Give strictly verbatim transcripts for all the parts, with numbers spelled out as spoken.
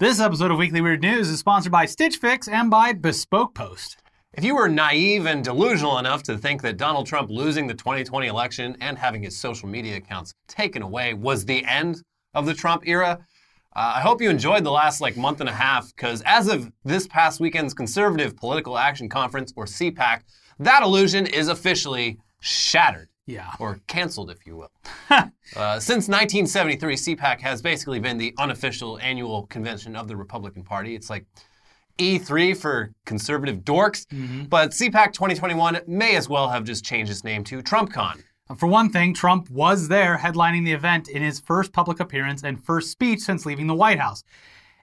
This episode of Weekly Weird News is sponsored by Stitch Fix and by Bespoke Post. If you were naive and delusional enough to think that Donald Trump losing the twenty twenty election and having his social media accounts taken away was the end of the Trump era, uh, I hope you enjoyed the last like month and a half, because as of this past weekend's Conservative Political Action Conference, or CPAC, that illusion is officially shattered. Yeah. Or canceled, if you will. uh, since nineteen seventy-three, CPAC has basically been the unofficial annual convention of the Republican Party. It's like E three for conservative dorks. Mm-hmm. But CPAC twenty twenty-one may as well have just changed its name to TrumpCon. For one thing, Trump was there headlining the event in his first public appearance and first speech since leaving the White House.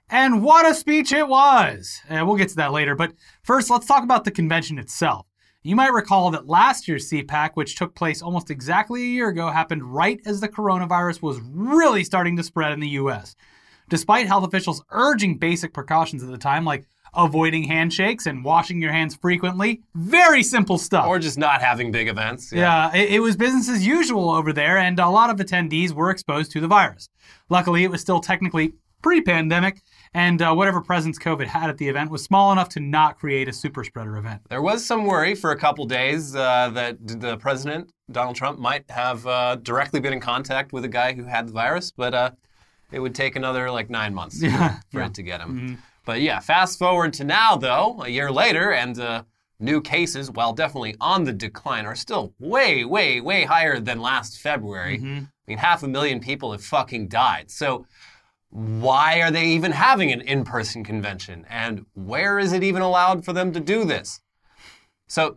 And what a speech it was! Uh, we'll get to that later. But first, let's talk about the convention itself. You might recall that last year's CPAC, which took place almost exactly a year ago, happened right as the coronavirus was really starting to spread in the U S. Despite health officials urging basic precautions at the time, like avoiding handshakes and washing your hands frequently, very simple stuff. Or just not having big events. Yeah, yeah it, it was business as usual over there, and a lot of attendees were exposed to the virus. Luckily, it was still technically pre-pandemic, and uh, whatever presence COVID had at the event was small enough to not create a super spreader event. There was some worry for a couple days uh, that the president, Donald Trump, might have uh, directly been in contact with a guy who had the virus, but uh, it would take another like nine months yeah. for yeah. it to get him. Mm-hmm. But yeah, fast forward to now, though, a year later, and uh, new cases, while definitely on the decline, are still way, way, way higher than last February. Mm-hmm. I mean, half a million people have fucking died. So why are they even having an in-person convention? And where is it even allowed for them to do this? So,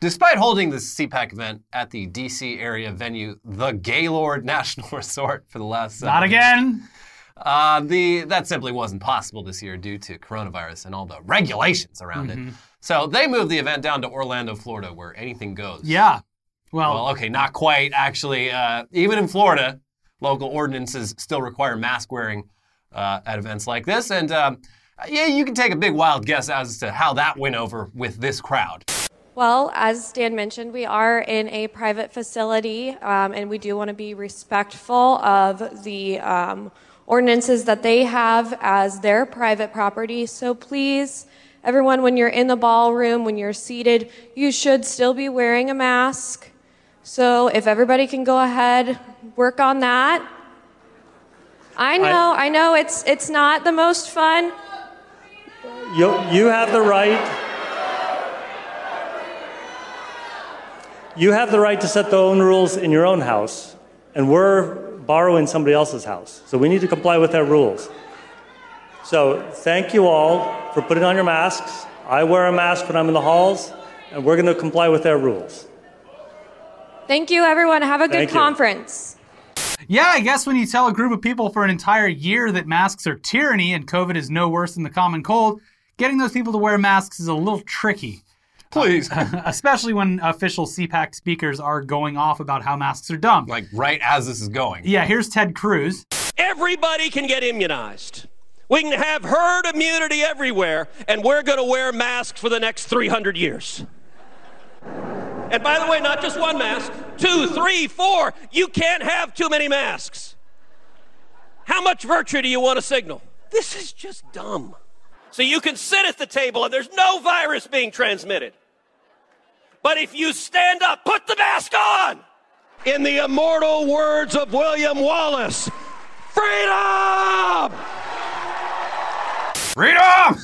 despite holding this CPAC event at the D C area venue, the Gaylord National Resort, for the last seven Not years, again! Uh, the, that simply wasn't possible this year due to coronavirus and all the regulations around mm-hmm. it. So, they moved the event down to Orlando, Florida, where anything goes. Yeah. Well, well okay, not quite, actually. Uh, even in Florida, local ordinances still require mask wearing uh, at events like this. And um, yeah, you can take a big wild guess as to how that went over with this crowd. Well, as Dan mentioned, we are in a private facility, um, and we do want to be respectful of the um, ordinances that they have as their private property. So please, everyone, when you're in the ballroom, when you're seated, you should still be wearing a mask. So if everybody can go ahead, work on that. I know, I, I know it's it's not the most fun. You, you have the right. You have the right to set the own rules in your own house, and we're borrowing somebody else's house. So we need to comply with their rules. So thank you all for putting on your masks. I wear a mask when I'm in the halls, and we're going to comply with their rules. Thank you, everyone. Have a good Thank conference. You. Yeah, I guess when you tell a group of people for an entire year that masks are tyranny and COVID is no worse than the common cold, getting those people to wear masks is a little tricky. Please. Uh, especially when official CPAC speakers are going off about how masks are dumb. Like right as this is going. Yeah, here's Ted Cruz. Everybody can get immunized. We can have herd immunity everywhere, and we're going to wear masks for the next three hundred years. And by the way, not just one mask, two, three, four. You can't have too many masks. How much virtue do you want to signal? This is just dumb. So you can sit at the table and there's no virus being transmitted. But if you stand up, put the mask on. In the immortal words of William Wallace, freedom! Freedom!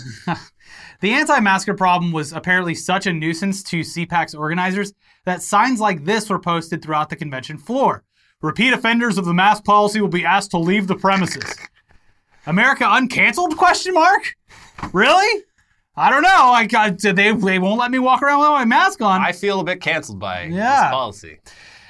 The anti-masker problem was apparently such a nuisance to CPAC's organizers that signs like this were posted throughout the convention floor. Repeat offenders of the mask policy will be asked to leave the premises. America uncanceled, question mark? Really? I don't know. I, I they, they won't let me walk around without my mask on. I feel a bit canceled by yeah. this policy.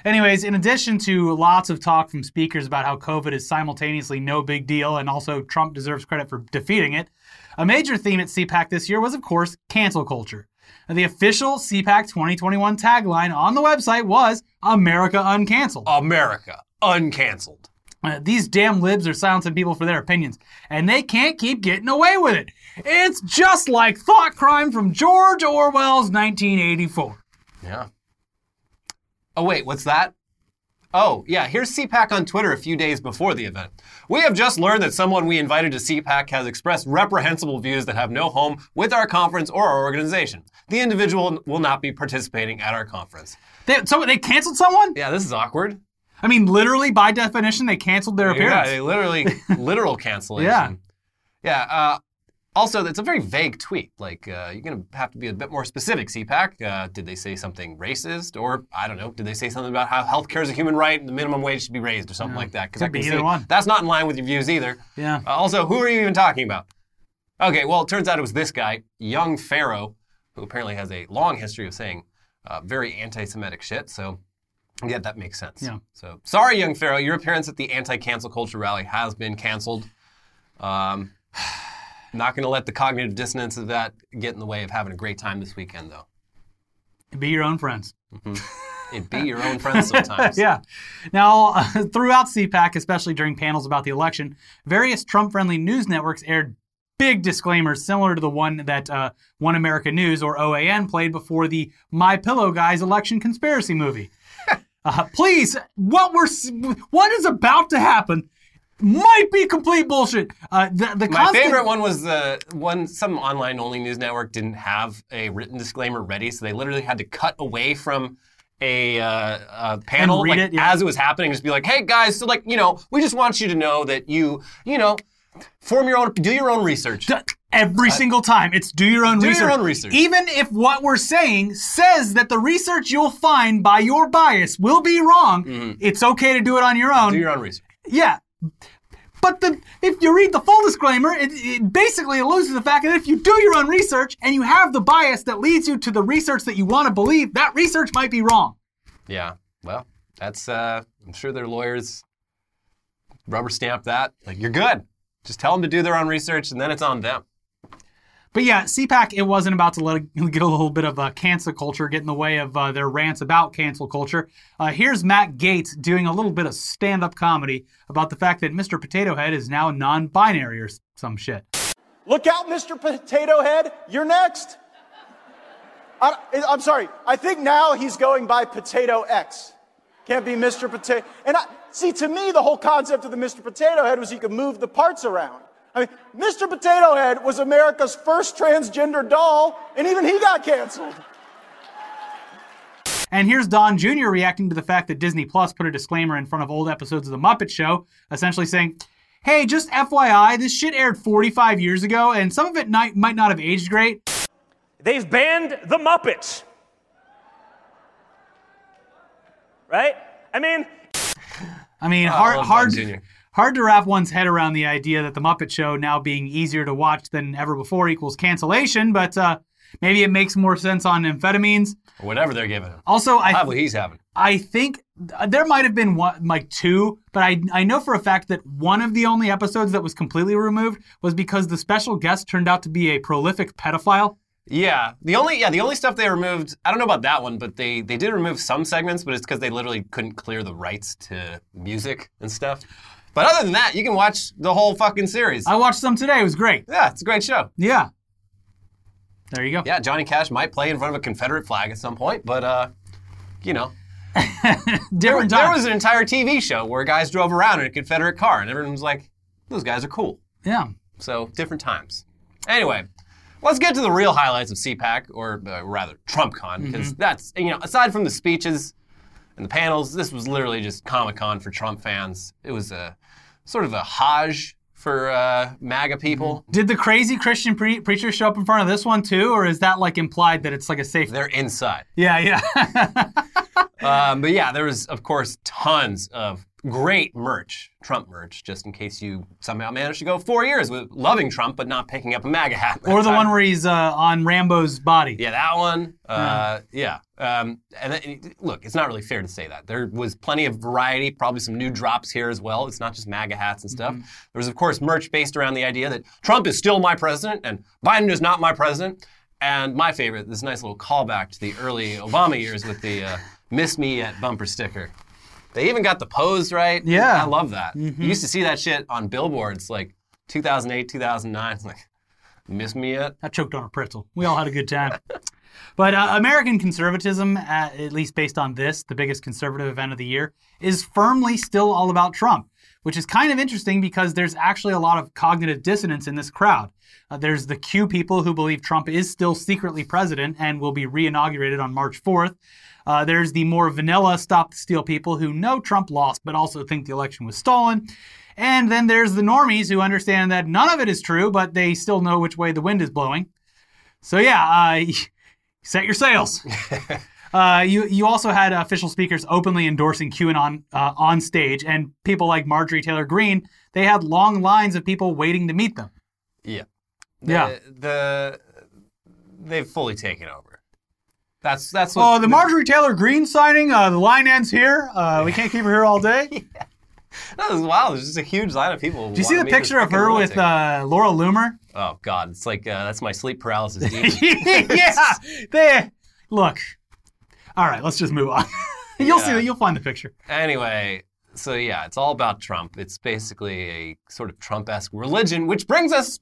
Anyways, in addition to lots of talk from speakers about how COVID is simultaneously no big deal and also Trump deserves credit for defeating it, a major theme at CPAC this year was, of course, cancel culture. And the official CPAC twenty twenty-one tagline on the website was, America Uncanceled. America Uncanceled. Uh, these damn libs are silencing people for their opinions, and they can't keep getting away with it. It's just like thought crime from George Orwell's nineteen eighty-four. Yeah. Oh, wait, what's that? Oh, yeah, here's CPAC on Twitter a few days before the event. We have just learned that someone we invited to CPAC has expressed reprehensible views that have no home with our conference or our organization. The individual will not be participating at our conference. They, so they canceled someone? Yeah, this is awkward. I mean, literally, by definition, they canceled their appearance. Yeah, they literally, literal cancellation. Yeah. Yeah, uh, also, that's a very vague tweet. Like, uh, you're going to have to be a bit more specific, CPAC. Uh, did they say something racist? Or, I don't know, did they say something about how healthcare is a human right and the minimum wage should be raised or something yeah. like that? Could that be either one. That's not in line with your views either. Yeah. Uh, also, who are you even talking about? Okay, well, it turns out it was this guy, Young Pharaoh, who apparently has a long history of saying uh, very anti-Semitic shit, so... Yeah, that makes sense. Yeah. So, sorry, Young Pharaoh, your appearance at the anti-cancel culture rally has been canceled. Um, not going to let the cognitive dissonance of that get in the way of having a great time this weekend, though. And be your own friends. Mm-hmm. And be your own friends sometimes. Yeah. Now, uh, throughout CPAC, especially during panels about the election, various Trump-friendly news networks aired big disclaimers similar to the one that uh, One America News, or O A N, played before the My Pillow Guy's election conspiracy movie. Uh, please, what we're what is about to happen might be complete bullshit. Uh, the, the My constant... favorite one was the one some online only news network didn't have a written disclaimer ready, so they literally had to cut away from a, uh, a panel like, it, yeah. as it was happening, just be like, "Hey guys, so like you know, we just want you to know that you you know." Form your own, do your own research. Every uh, single time, it's do your own do research. Do your own research. Even if what we're saying says that the research you'll find by your bias will be wrong, mm-hmm. it's okay to do it on your own. Do your own research. Yeah. But the, if you read the full disclaimer, it, it basically alludes to the fact that if you do your own research and you have the bias that leads you to the research that you want to believe, that research might be wrong. Yeah. Well, that's, uh, I'm sure their lawyers rubber stamp that. Like, you're good. Just tell them to do their own research, and then it's on them. But yeah, CPAC, it wasn't about to let it get a little bit of uh, cancel culture get in the way of uh, their rants about cancel culture. Uh, here's Matt Gaetz doing a little bit of stand-up comedy about the fact that Mister Potato Head is now non-binary or some shit. Look out, Mister Potato Head. You're next. I, I'm sorry. I think now he's going by Potato X. Can't be Mister Potato. And I, see, to me, the whole concept of the Mister Potato Head was he could move the parts around. I mean, Mister Potato Head was America's first transgender doll, and even he got canceled. And here's Don Junior reacting to the fact that Disney Plus put a disclaimer in front of old episodes of The Muppet Show, essentially saying, hey, just F Y I, this shit aired forty-five years ago, and some of it might not have aged great. They've banned The Muppets. Right? I mean, I mean, hard, hard, hard to wrap one's head around the idea that The Muppet Show now being easier to watch than ever before equals cancellation, but uh, maybe it makes more sense on amphetamines. Or whatever they're giving him. Also, I, th- he's having. I think there might have been one, like two, but I, I know for a fact that one of the only episodes that was completely removed was because the special guest turned out to be a prolific pedophile. Yeah, the only yeah the only stuff they removed, I don't know about that one, but they, they did remove some segments, but it's because they literally couldn't clear the rights to music and stuff. But other than that, you can watch the whole fucking series. I watched some today. It was great. Yeah, it's a great show. Yeah. There you go. Yeah, Johnny Cash might play in front of a Confederate flag at some point, but, uh, you know. Different there, there was an entire T V show where guys drove around in a Confederate car, and everyone was like, those guys are cool. Yeah. So, different times. Anyway. Let's get to the real highlights of CPAC, or uh, rather TrumpCon, because mm-hmm. that's, you know, aside from the speeches and the panels, this was literally just Comic-Con for Trump fans. It was a sort of a Hajj for uh, MAGA people. Mm-hmm. Did the crazy Christian pre- preacher show up in front of this one too, or is that like implied that it's like a safe... They're inside. Yeah, yeah. um, but yeah, there was, of course, tons of great merch, Trump merch, just in case you somehow managed to go four years with loving Trump but not picking up a MAGA hat. Or the time. One where he's uh, on Rambo's body. Yeah, that one. Uh, yeah. yeah. Um, and then, look, it's not really fair to say that. There was plenty of variety, probably some new drops here as well. It's not just MAGA hats and stuff. Mm-hmm. There was, of course, merch based around the idea that Trump is still my president and Biden is not my president. And my favorite, this nice little callback to the early Obama years with the uh, miss me at bumper sticker. They even got the pose right. Yeah. I love that. Mm-hmm. You used to see that shit on billboards like two thousand eight, two thousand nine. It's like, miss me yet? I choked on a pretzel. We all had a good time. But uh, American conservatism, at, at least based on this, the biggest conservative event of the year, is firmly still all about Trump, which is kind of interesting because there's actually a lot of cognitive dissonance in this crowd. Uh, there's the Q people who believe Trump is still secretly president and will be re-inaugurated on March fourth. Uh, there's the more vanilla Stop the Steal people who know Trump lost but also think the election was stolen. And then there's the normies who understand that none of it is true, but they still know which way the wind is blowing. So yeah, uh, set your sails. Uh, you, you also had official speakers openly endorsing QAnon uh, on stage, and people like Marjorie Taylor Greene, they had long lines of people waiting to meet them. Yeah. The, yeah. The, they've fully taken over. That's that's. Oh, uh, the Marjorie Taylor Greene signing, uh, the line ends here. Uh, we can't keep her here all day. Yeah. That was wild. There's just a huge line of people. Do you see the picture of her with uh, Laura Loomer? Oh, God. It's like, uh, that's my sleep paralysis demon. Yeah. They, look. All right, let's just move on. You'll yeah. see that. You'll find the picture. Anyway, so yeah, it's all about Trump. It's basically a sort of Trump-esque religion, which brings us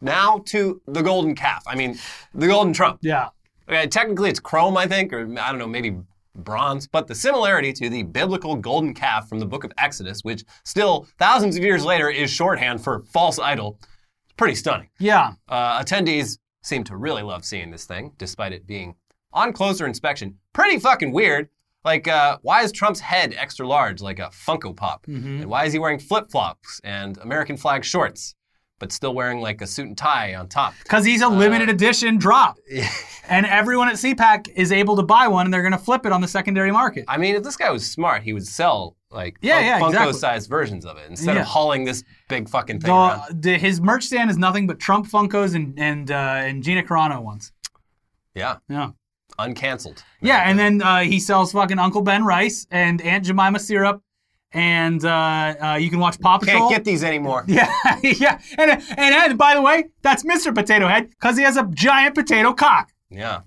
now to the golden calf. I mean, the golden Trump. Yeah. Okay, technically it's chrome, I think, or I don't know, maybe bronze, but the similarity to the biblical golden calf from the book of Exodus, which still thousands of years later is shorthand for false idol, is pretty stunning. Yeah. Uh, attendees seem to really love seeing this thing, despite it being, on closer inspection, pretty fucking weird. Like, uh, why is Trump's head extra large like a Funko Pop? Mm-hmm. And why is he wearing flip-flops and American flag shorts, but still wearing like a suit and tie on top? Because he's a uh, limited edition drop. Yeah. And everyone at CPAC is able to buy one, and they're going to flip it on the secondary market. I mean, if this guy was smart, he would sell like yeah, yeah, Funko-sized exactly. versions of it instead yeah. of hauling this big fucking thing the, around. The, his merch stand is nothing but Trump Funkos and and, uh, and Gina Carano ones. Yeah. Yeah. Uncanceled. Yeah, and then uh, he sells fucking Uncle Ben rice and Aunt Jemima syrup, and uh, uh, you can watch Paw Patrol. Can't get these anymore. Yeah, yeah. And, and and by the way, that's Mister Potato Head because he has a giant potato cock. Yeah.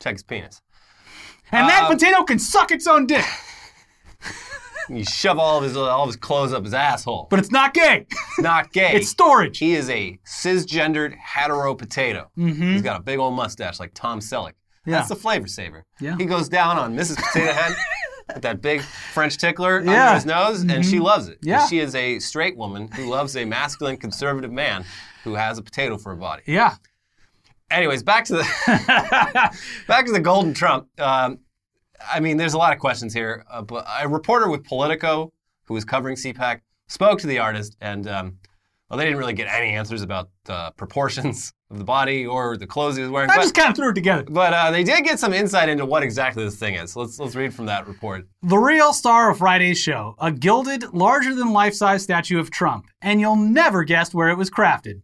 Check his penis. And uh, that potato can suck its own dick. You shove all of his all of his clothes up his asshole. But it's not gay. It's not gay. It's storage. He is a cisgendered hetero potato. Mm-hmm. He's got a big old mustache like Tom Selleck. Yeah. That's the flavor saver. Yeah. He goes down on Missus Potato Head with that big French tickler under yeah. his nose, and mm-hmm. she loves it. Yeah. She is a straight woman who loves a masculine conservative man who has a potato for a body. Yeah. Anyways, back to the back to the golden Trump. Um, I mean, there's a lot of questions here. Uh, but a reporter with Politico, who was covering CPAC, spoke to the artist, and um, well, they didn't really get any answers about the uh, proportions of the body or the clothes he was wearing. I but, just kind of threw it together. But uh, they did get some insight into what exactly this thing is. So let's let's read from that report. The real star of Friday's show, a gilded, larger-than-life-size statue of Trump, and you'll never guess where it was crafted.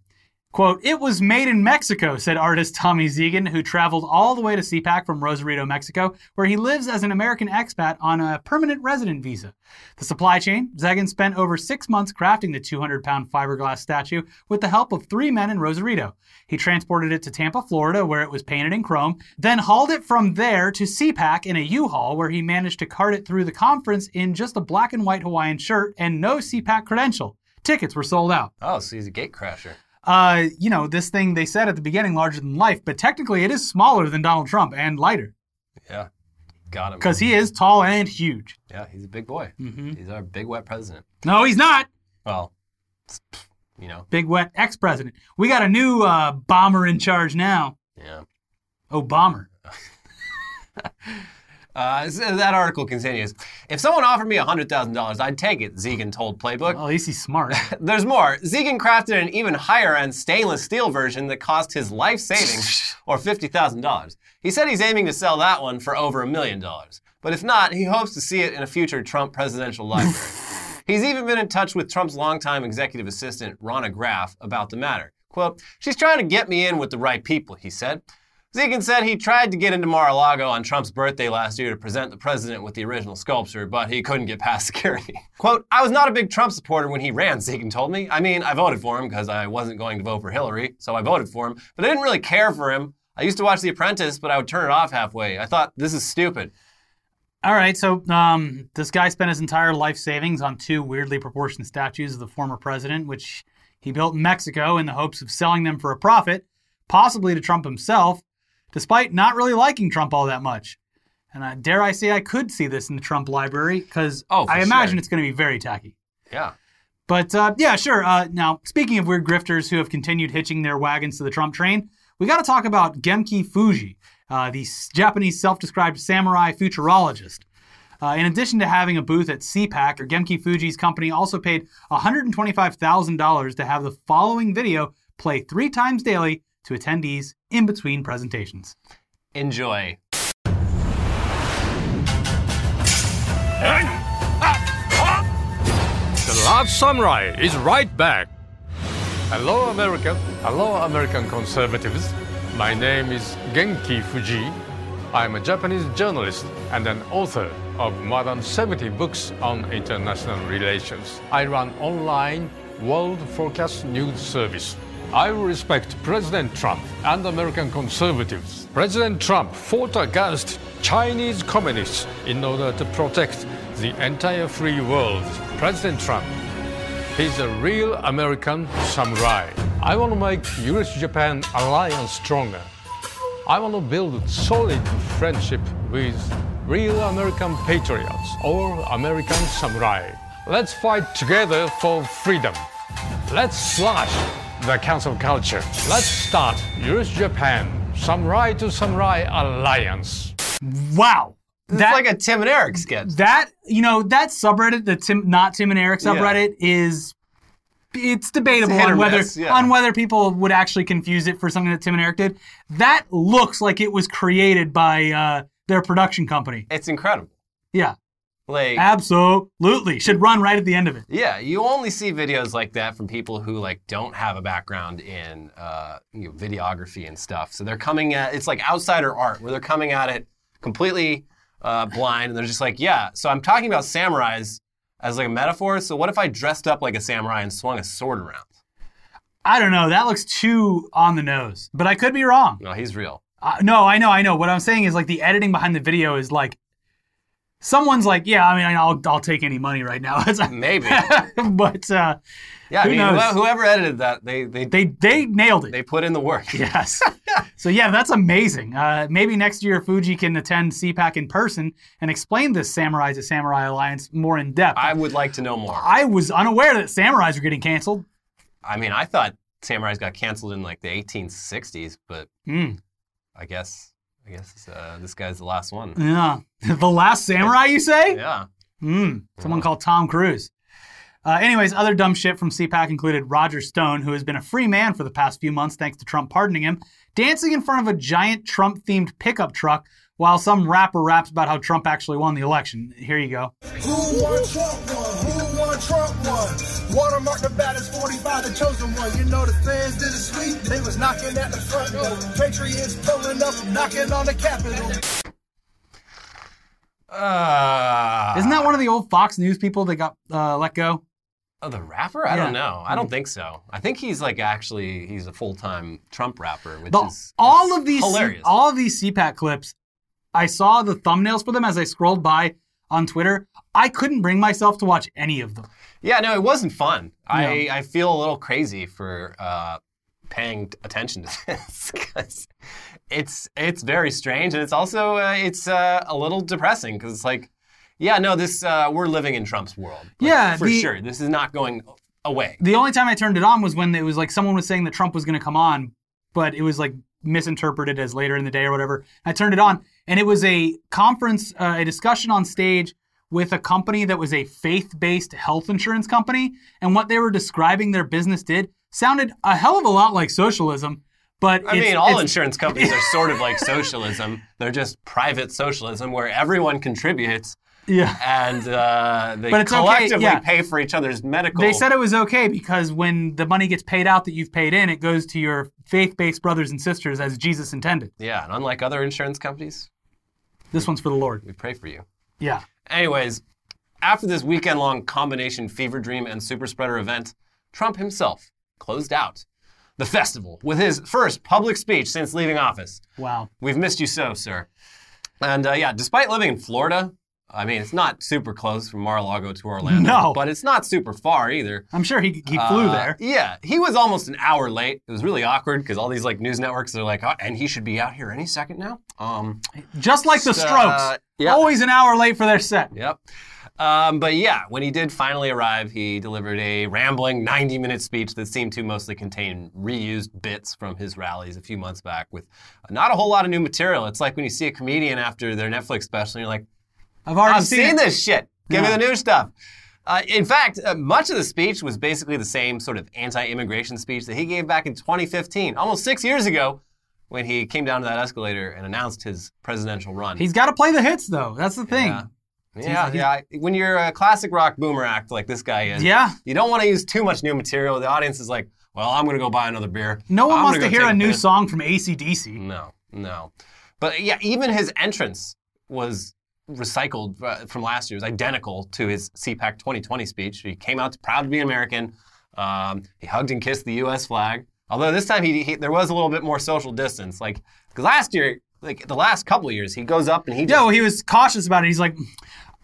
Quote, "It was made in Mexico," said artist Tommy Zegan, who traveled all the way to CPAC from Rosarito, Mexico, where he lives as an American expat on a permanent resident visa. The supply chain, Zegan spent over six months crafting the two hundred pound fiberglass statue with the help of three men in Rosarito. He transported it to Tampa, Florida, where it was painted in chrome, then hauled it from there to CPAC in a U-Haul, where he managed to cart it through the conference in just a black and white Hawaiian shirt and no CPAC credential. Tickets were sold out. Oh, so he's a gatecrasher. Uh, you know, this thing they said at the beginning, larger than life, but technically it is smaller than Donald Trump and lighter. Yeah, got him. Because he is tall and huge. Yeah, he's a big boy. Mm-hmm. He's our big wet president. No, he's not. Well, you know. Big wet ex-president. We got a new uh, bomber in charge now. Yeah. Oh, bomber. Uh, that article continues. If someone offered me one hundred thousand dollars, I'd take it, Zegan told Playbook. Well, at least he's smart. There's more. Zegan crafted an even higher-end stainless steel version that cost his life savings, or fifty thousand dollars. He said he's aiming to sell that one for over a million dollars. But if not, he hopes to see it in a future Trump presidential library. He's even been in touch with Trump's longtime executive assistant, Ronna Graff, about the matter. Quote, "She's trying to get me in with the right people," he said. Zegan said he tried to get into Mar-a-Lago on Trump's birthday last year to present the president with the original sculpture, but he couldn't get past security. Quote, "I was not a big Trump supporter when he ran," Zegan told me. "I mean, I voted for him because I wasn't going to vote for Hillary, so I voted for him, but I didn't really care for him. I used to watch The Apprentice, but I would turn it off halfway. I thought, this is stupid." All right, so um, this guy spent his entire life savings on two weirdly proportioned statues of the former president, which he built in Mexico in the hopes of selling them for a profit, possibly to Trump himself. despite not really liking Trump all that much. And I, dare I say I could see this in the Trump library because oh, I imagine sure. it's going to be very tacky. Yeah. But uh, yeah, sure. Uh, now, speaking of weird grifters who have continued hitching their wagons to the Trump train, we got to talk about Genki Fuji, uh, the Japanese self-described samurai futurologist. Uh, in addition to having a booth at CPAC, or Genki Fuji's company also paid one hundred twenty-five thousand dollars to have the following video play three times daily to attendees in between presentations. Enjoy. The Last Samurai is right back. Hello, America. Hello, American conservatives. My name is Genki Fuji. I'm a Japanese journalist and an author of more than seventy books on international relations. I run online World Forecast News Service. I respect President Trump and American conservatives. President Trump fought against Chinese communists in order to protect the entire free world. President Trump, he's a real American samurai. I want to make U S-Japan alliance stronger. I want to build solid friendship with real American patriots or American samurai. Let's fight together for freedom. Let's slash the cancel culture. Let's start U S-Japan Samurai to Samurai Alliance. Wow. That's that, like a Tim and Eric sketch. That, you know, that subreddit, the Tim, not Tim and Eric subreddit yeah. is... It's debatable it's on whether miss, yeah. on whether people would actually confuse it for something that Tim and Eric did. That looks like it was created by uh, their production company. It's incredible. Yeah. Like absolutely. Should run right at the end of it. Yeah. You only see videos like that from people who like don't have a background in uh, you know, videography and stuff. So they're coming at it's like outsider art where they're coming at it completely uh, blind and they're just like, yeah, so I'm talking about samurais as like a metaphor, so what if I dressed up like a samurai and swung a sword around? I don't know. That looks too on the nose. But I could be wrong. No, he's real. Uh, no, I know, I know. What I'm saying is like the editing behind the video is like, someone's like, yeah, I mean, I'll I'll take any money right now. Maybe. But uh, yeah, who I mean, knows? Whoever edited that, they they, they they nailed it. They put in the work. Yes. So yeah, that's amazing. Uh, maybe next year Fuji can attend CPAC in person and explain this Samurai to Samurai Alliance more in depth. I would like to know more. I was unaware that samurais were getting canceled. I mean, I thought samurais got canceled in like the eighteen sixties, but mm. I guess I guess uh, this guy's the last one. Yeah, the last samurai, you say? Yeah. Mm. Someone yeah. called Tom Cruise. Uh, anyways, other dumb shit from CPAC included Roger Stone, who has been a free man for the past few months thanks to Trump pardoning him, dancing in front of a giant Trump-themed pickup truck while some rapper raps about how Trump actually won the election. Here you go. Who won Trump won? Who won Trump won? Watermark the baddest forty-five, the chosen one. You know the fans did it sweet. They was knocking at the front door. Patriots pulling up, knocking on the Capitol. Uh, Isn't that one of the old Fox News people that got uh, let go? Oh, the rapper? I yeah. don't know. I don't think so. I think he's like actually, he's a full-time Trump rapper, which the, is all of these hilarious. C- all of these CPAC clips, I saw the thumbnails for them as I scrolled by on Twitter. I couldn't bring myself to watch any of them. Yeah, no, it wasn't fun. I, yeah. I feel a little crazy for uh, paying attention to this because it's, it's very strange. And it's also, uh, it's uh, a little depressing because it's like, Yeah, no, this uh, we're living in Trump's world. Like, yeah. For the, sure. This is not going away. The only time I turned it on was when it was like someone was saying that Trump was going to come on, but it was like misinterpreted as later in the day or whatever. I turned it on, and it was a conference, uh, a discussion on stage with a company that was a faith-based health insurance company, and what they were describing their business did sounded a hell of a lot like socialism. But I mean, all insurance companies are sort of like socialism. They're just private socialism where everyone contributes. Yeah, and uh, they but it's collectively okay, yeah. pay for each other's medical. They said it was okay because when the money gets paid out that you've paid in, it goes to your faith-based brothers and sisters as Jesus intended. Yeah, and unlike other insurance companies, this one's for the Lord. We pray for you. Yeah. Anyways, after this weekend-long combination fever dream and super spreader event, Trump himself closed out the festival with his first public speech since leaving office. Wow. We've missed you so, sir. And uh, yeah, despite living in Florida. I mean, it's not super close from Mar-a-Lago to Orlando. No. But it's not super far either. I'm sure he, he uh, flew there. Yeah. He was almost an hour late. It was really awkward because all these like news networks are like, oh, and he should be out here any second now. Um, Just like so, the Strokes. Yeah. Always an hour late for their set. Yep. Um, but yeah, when he did finally arrive, he delivered a rambling ninety-minute speech that seemed to mostly contain reused bits from his rallies a few months back with not a whole lot of new material. It's like when you see a comedian after their Netflix special and you're like, I've already I've seen, seen this shit. Give yeah. me the new stuff. Uh, in fact, uh, much of the speech was basically the same sort of anti-immigration speech that he gave back in twenty fifteen, almost six years ago, when he came down to that escalator and announced his presidential run. He's got to play the hits, though. That's the thing. Yeah, yeah, like yeah. When you're a classic rock boomer act like this guy is, yeah. you don't want to use too much new material. The audience is like, well, I'm going to go buy another beer. No one I'm wants to hear a, a new song from A C D C. No, no. But yeah, even his entrance was recycled from last year. It was identical to his CPAC twenty twenty speech. He came out proud to be an American. Um, he hugged and kissed the U S flag. Although this time he, he there was a little bit more social distance, like because last year, like the last couple of years, he goes up and he. Just, no, he was cautious about it. He's like,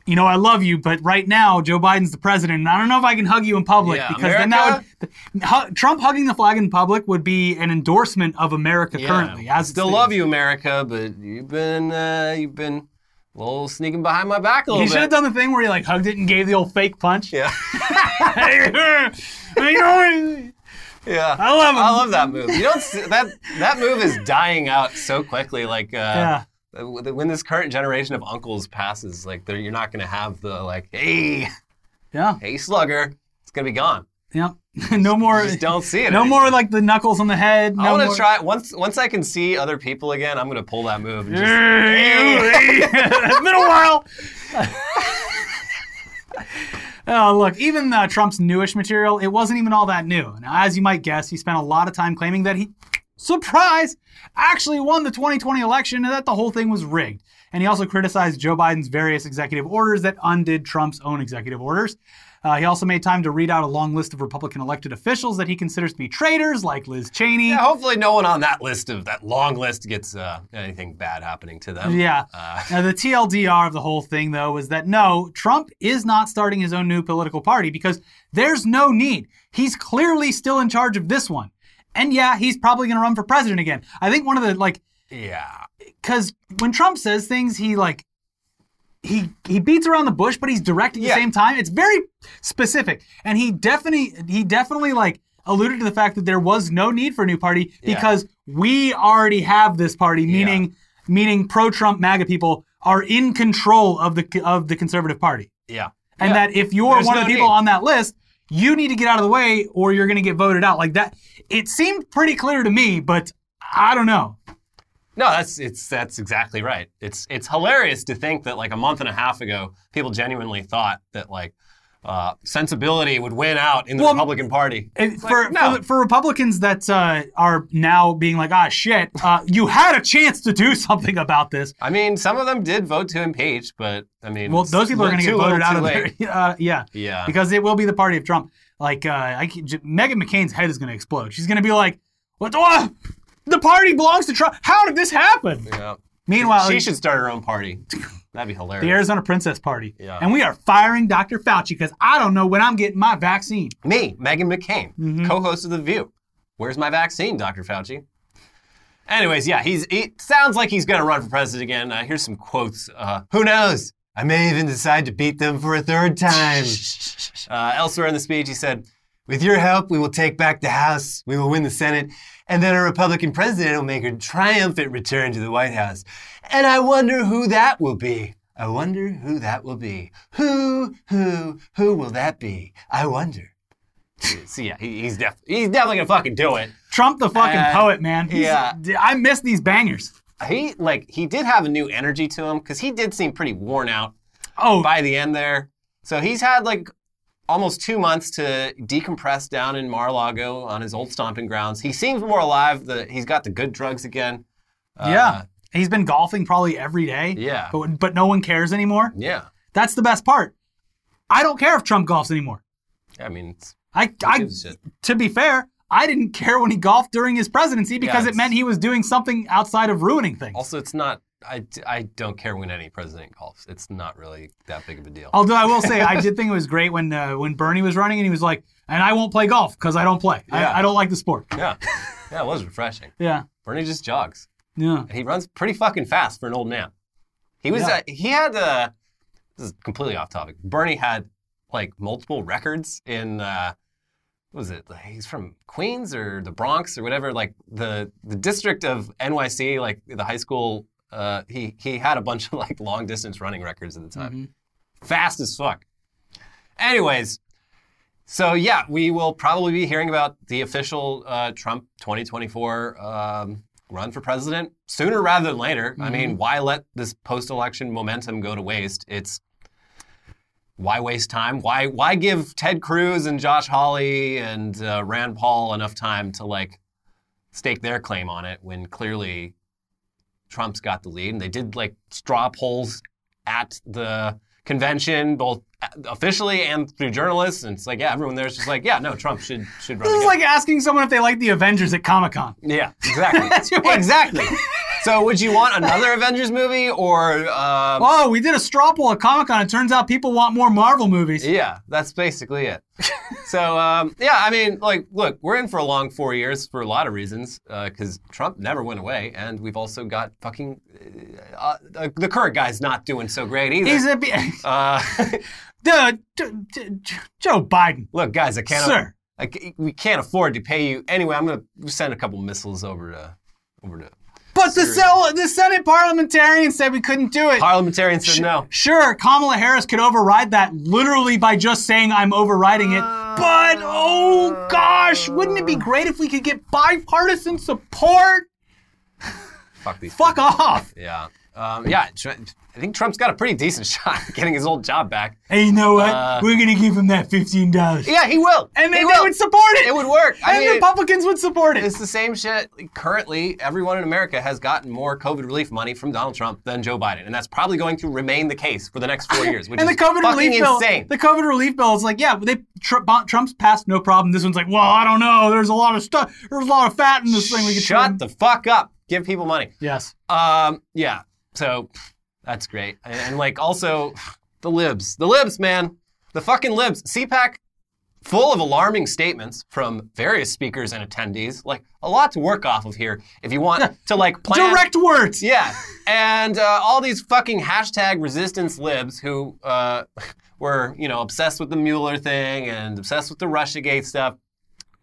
you know, I love you, but right now Joe Biden's the president, and I don't know if I can hug you in public yeah, because America? Then that would hu- Trump hugging the flag in public would be an endorsement of America yeah. currently. As still love you, America, but you've been uh, you've been. A little sneaking behind my back a little bit. He should have done the thing where he like hugged it and gave the old fake punch. Yeah. yeah. I love him. I love that move. You don't see, that that move is dying out so quickly. Like uh, yeah. when this current generation of uncles passes, like you're not going to have the like, hey, yeah, hey slugger, it's going to be gone. Yeah. no more. Just don't see it. No anymore. More like the knuckles on the head. No I want to try once. Once I can see other people again, I'm going to pull that move. And just, it's been a while. Oh, look, even uh, Trump's newish material, it wasn't even all that new. Now, as you might guess, he spent a lot of time claiming that he, surprise, actually won the twenty twenty election and that the whole thing was rigged. And he also criticized Joe Biden's various executive orders that undid Trump's own executive orders. Uh, he also made time to read out a long list of Republican elected officials that he considers to be traitors, like Liz Cheney. Yeah, hopefully no one on that list of that long list gets uh, anything bad happening to them. Yeah. Uh, now, the T L D R of the whole thing, though, was that no, Trump is not starting his own new political party because there's no need. He's clearly still in charge of this one. And yeah, he's probably going to run for president again. I think one of the, like... Yeah. Because when Trump says things, he, like... He he beats around the bush, but he's direct at the yeah. same time. It's very specific. And he definitely, he definitely like alluded to the fact that there was no need for a new party yeah. because we already have this party, meaning yeah. meaning pro-Trump MAGA people are in control of the of the Conservative Party. Yeah. And yeah. that if you're There's one no of the people need. On that list, you need to get out of the way or you're going to get voted out. Like that, it seemed pretty clear to me, but I don't know. No, that's it's that's exactly right. It's it's hilarious to think that like a month and a half ago, people genuinely thought that like uh, sensibility would win out in the well, Republican Party. It, for, like, no. for for Republicans that uh, are now being like, ah, shit, uh, you had a chance to do something about this. I mean, some of them did vote to impeach, but I mean, well, those people are going to get voted out of there. Uh, yeah, yeah, because it will be the party of Trump. Like, uh, I, Meghan McCain's head is going to explode. She's going to be like, what the? Oh! The party belongs to Trump. How did this happen? Yeah. Meanwhile, she should start her own party. That'd be hilarious. The Arizona Princess Party. Yeah. And we are firing Doctor Fauci because I don't know when I'm getting my vaccine. Me, Meghan McCain, mm-hmm. co-host of The View. Where's my vaccine, Doctor Fauci? Anyways, yeah, he's. He sounds like he's going to run for president again. Uh, here's some quotes. Uh, Who knows? I may even decide to beat them for a third time. uh, elsewhere in the speech, he said, with your help, we will take back the House, we will win the Senate, and then a Republican president will make a triumphant return to the White House. And I wonder who that will be. I wonder who that will be. Who, who, who will that be? I wonder. So yeah, he, he's, def- he's definitely gonna fucking do it. Trump the fucking uh, poet, man. He's, yeah. I miss these bangers. He, like, he did have a new energy to him, because he did seem pretty worn out oh. by the end there. So he's had, like... almost two months to decompress down in Mar-a-Lago on his old stomping grounds. He seems more alive. The, he's got the good drugs again. Uh, yeah. He's been golfing probably every day. Yeah. But, but no one cares anymore. Yeah. That's the best part. I don't care if Trump golfs anymore. I mean, it's, I, I, to be fair, I didn't care when he golfed during his presidency because yeah, it meant he was doing something outside of ruining things. Also, it's not I, I don't care when any president golfs. It's not really that big of a deal. Although I will say, I did think it was great when uh, when Bernie was running and he was like, and I won't play golf because I don't play. Yeah. I, I don't like the sport. Yeah. Yeah, it was refreshing. Yeah. Bernie just jogs. Yeah. And he runs pretty fucking fast for an old man. He was, yeah. uh, he had, uh, this is completely off topic. Bernie had like multiple records in, uh, what was it? Like, he's from Queens or the Bronx or whatever. Like the, the district of N Y C, like the high school. Uh, he he had a bunch of like long distance running records at the time, mm-hmm. fast as fuck. Anyways, so yeah, we will probably be hearing about the official uh, Trump twenty twenty-four um, run for president sooner rather than later. Mm-hmm. I mean, why let this post-election momentum go to waste? It's why waste time? Why why give Ted Cruz and Josh Hawley and uh, Rand Paul enough time to like stake their claim on it when clearly Trump's got the lead, and they did like straw polls at the convention, both officially and through journalists. And it's like, yeah, everyone there's just like, yeah, no, Trump should should run. This is like asking someone if they like the Avengers at Comic-Con. Yeah, exactly, exactly. So, would you want another Avengers movie or? Uh, oh, we did a straw poll at Comic-Con. It turns out people want more Marvel movies. Yeah, that's basically it. So, um, yeah, I mean, like, look, we're in for a long four years for a lot of reasons, because uh, Trump never went away, and we've also got fucking uh, uh, the current guy's not doing so great either. He's a b- uh, the, the, the, Joe Biden. Look, guys, I can't. Sir, I, we can't afford to pay you anyway. I'm gonna send a couple missiles over to over to. But the, cell, the Senate parliamentarian said we couldn't do it. Parliamentarian said Sh- no. Sure, Kamala Harris could override that literally by just saying I'm overriding it. But, oh gosh, wouldn't it be great if we could get bipartisan support? Fuck these Fuck people. off. Yeah. Um, yeah, I think Trump's got a pretty decent shot at getting his old job back. Hey, you know what? Uh, We're going to give him that fifteen dollars. Yeah, he will. And then they will. would support it. It would work. And I mean, Republicans would support it. It's the same shit. Currently, everyone in America has gotten more COVID relief money from Donald Trump than Joe Biden. And that's probably going to remain the case for the next four years, which and is the COVID fucking relief bill, insane. The COVID relief bill is like, yeah, they Trump, Trump's passed, no problem. This one's like, well, I don't know. There's a lot of stuff. There's a lot of fat in this Shut thing. We could Shut the fuck up. Give people money. Yes. Um. Yeah. So that's great. And, and like also the libs, the libs, man, the fucking libs. CPAC full of alarming statements from various speakers and attendees, like a lot to work off of here if you want to like plan. Direct words. Yeah. And uh, all these fucking hashtag resistance libs who uh, were, you know, obsessed with the Mueller thing and obsessed with the Russiagate stuff.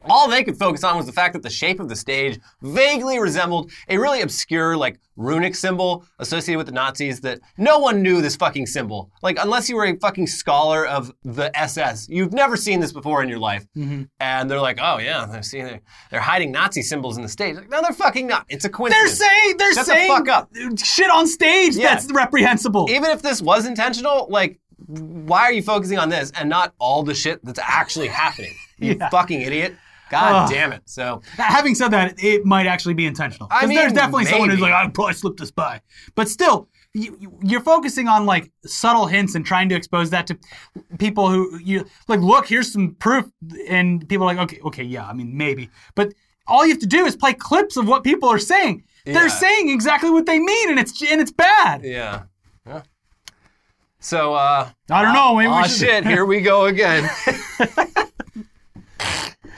All they could focus on was the fact that the shape of the stage vaguely resembled a really obscure, like, runic symbol associated with the Nazis that no one knew this fucking symbol. Like, unless you were a fucking scholar of the S S, you've never seen this before in your life. Mm-hmm. And they're like, oh, yeah, they're, seeing, they're hiding Nazi symbols in the stage. Like, no, they're fucking not. It's a coincidence. They're saying, they're Shut saying the fuck up. Shit on stage yeah. that's reprehensible. Even if this was intentional, like, why are you focusing on this and not all the shit that's actually happening? You yeah. fucking idiot. God oh. damn it. So, having said that, it might actually be intentional. I mean, there's definitely maybe. someone who's like, I probably slipped this by. But still, you, you're focusing on like subtle hints and trying to expose that to people who you like, look, here's some proof. And people are like, okay, okay, yeah, I mean, maybe. But all you have to do is play clips of what people are saying. Yeah. They're saying exactly what they mean, and it's and it's bad. Yeah. Yeah. So, uh, I don't know. Maybe uh, we should... shit, here we go again.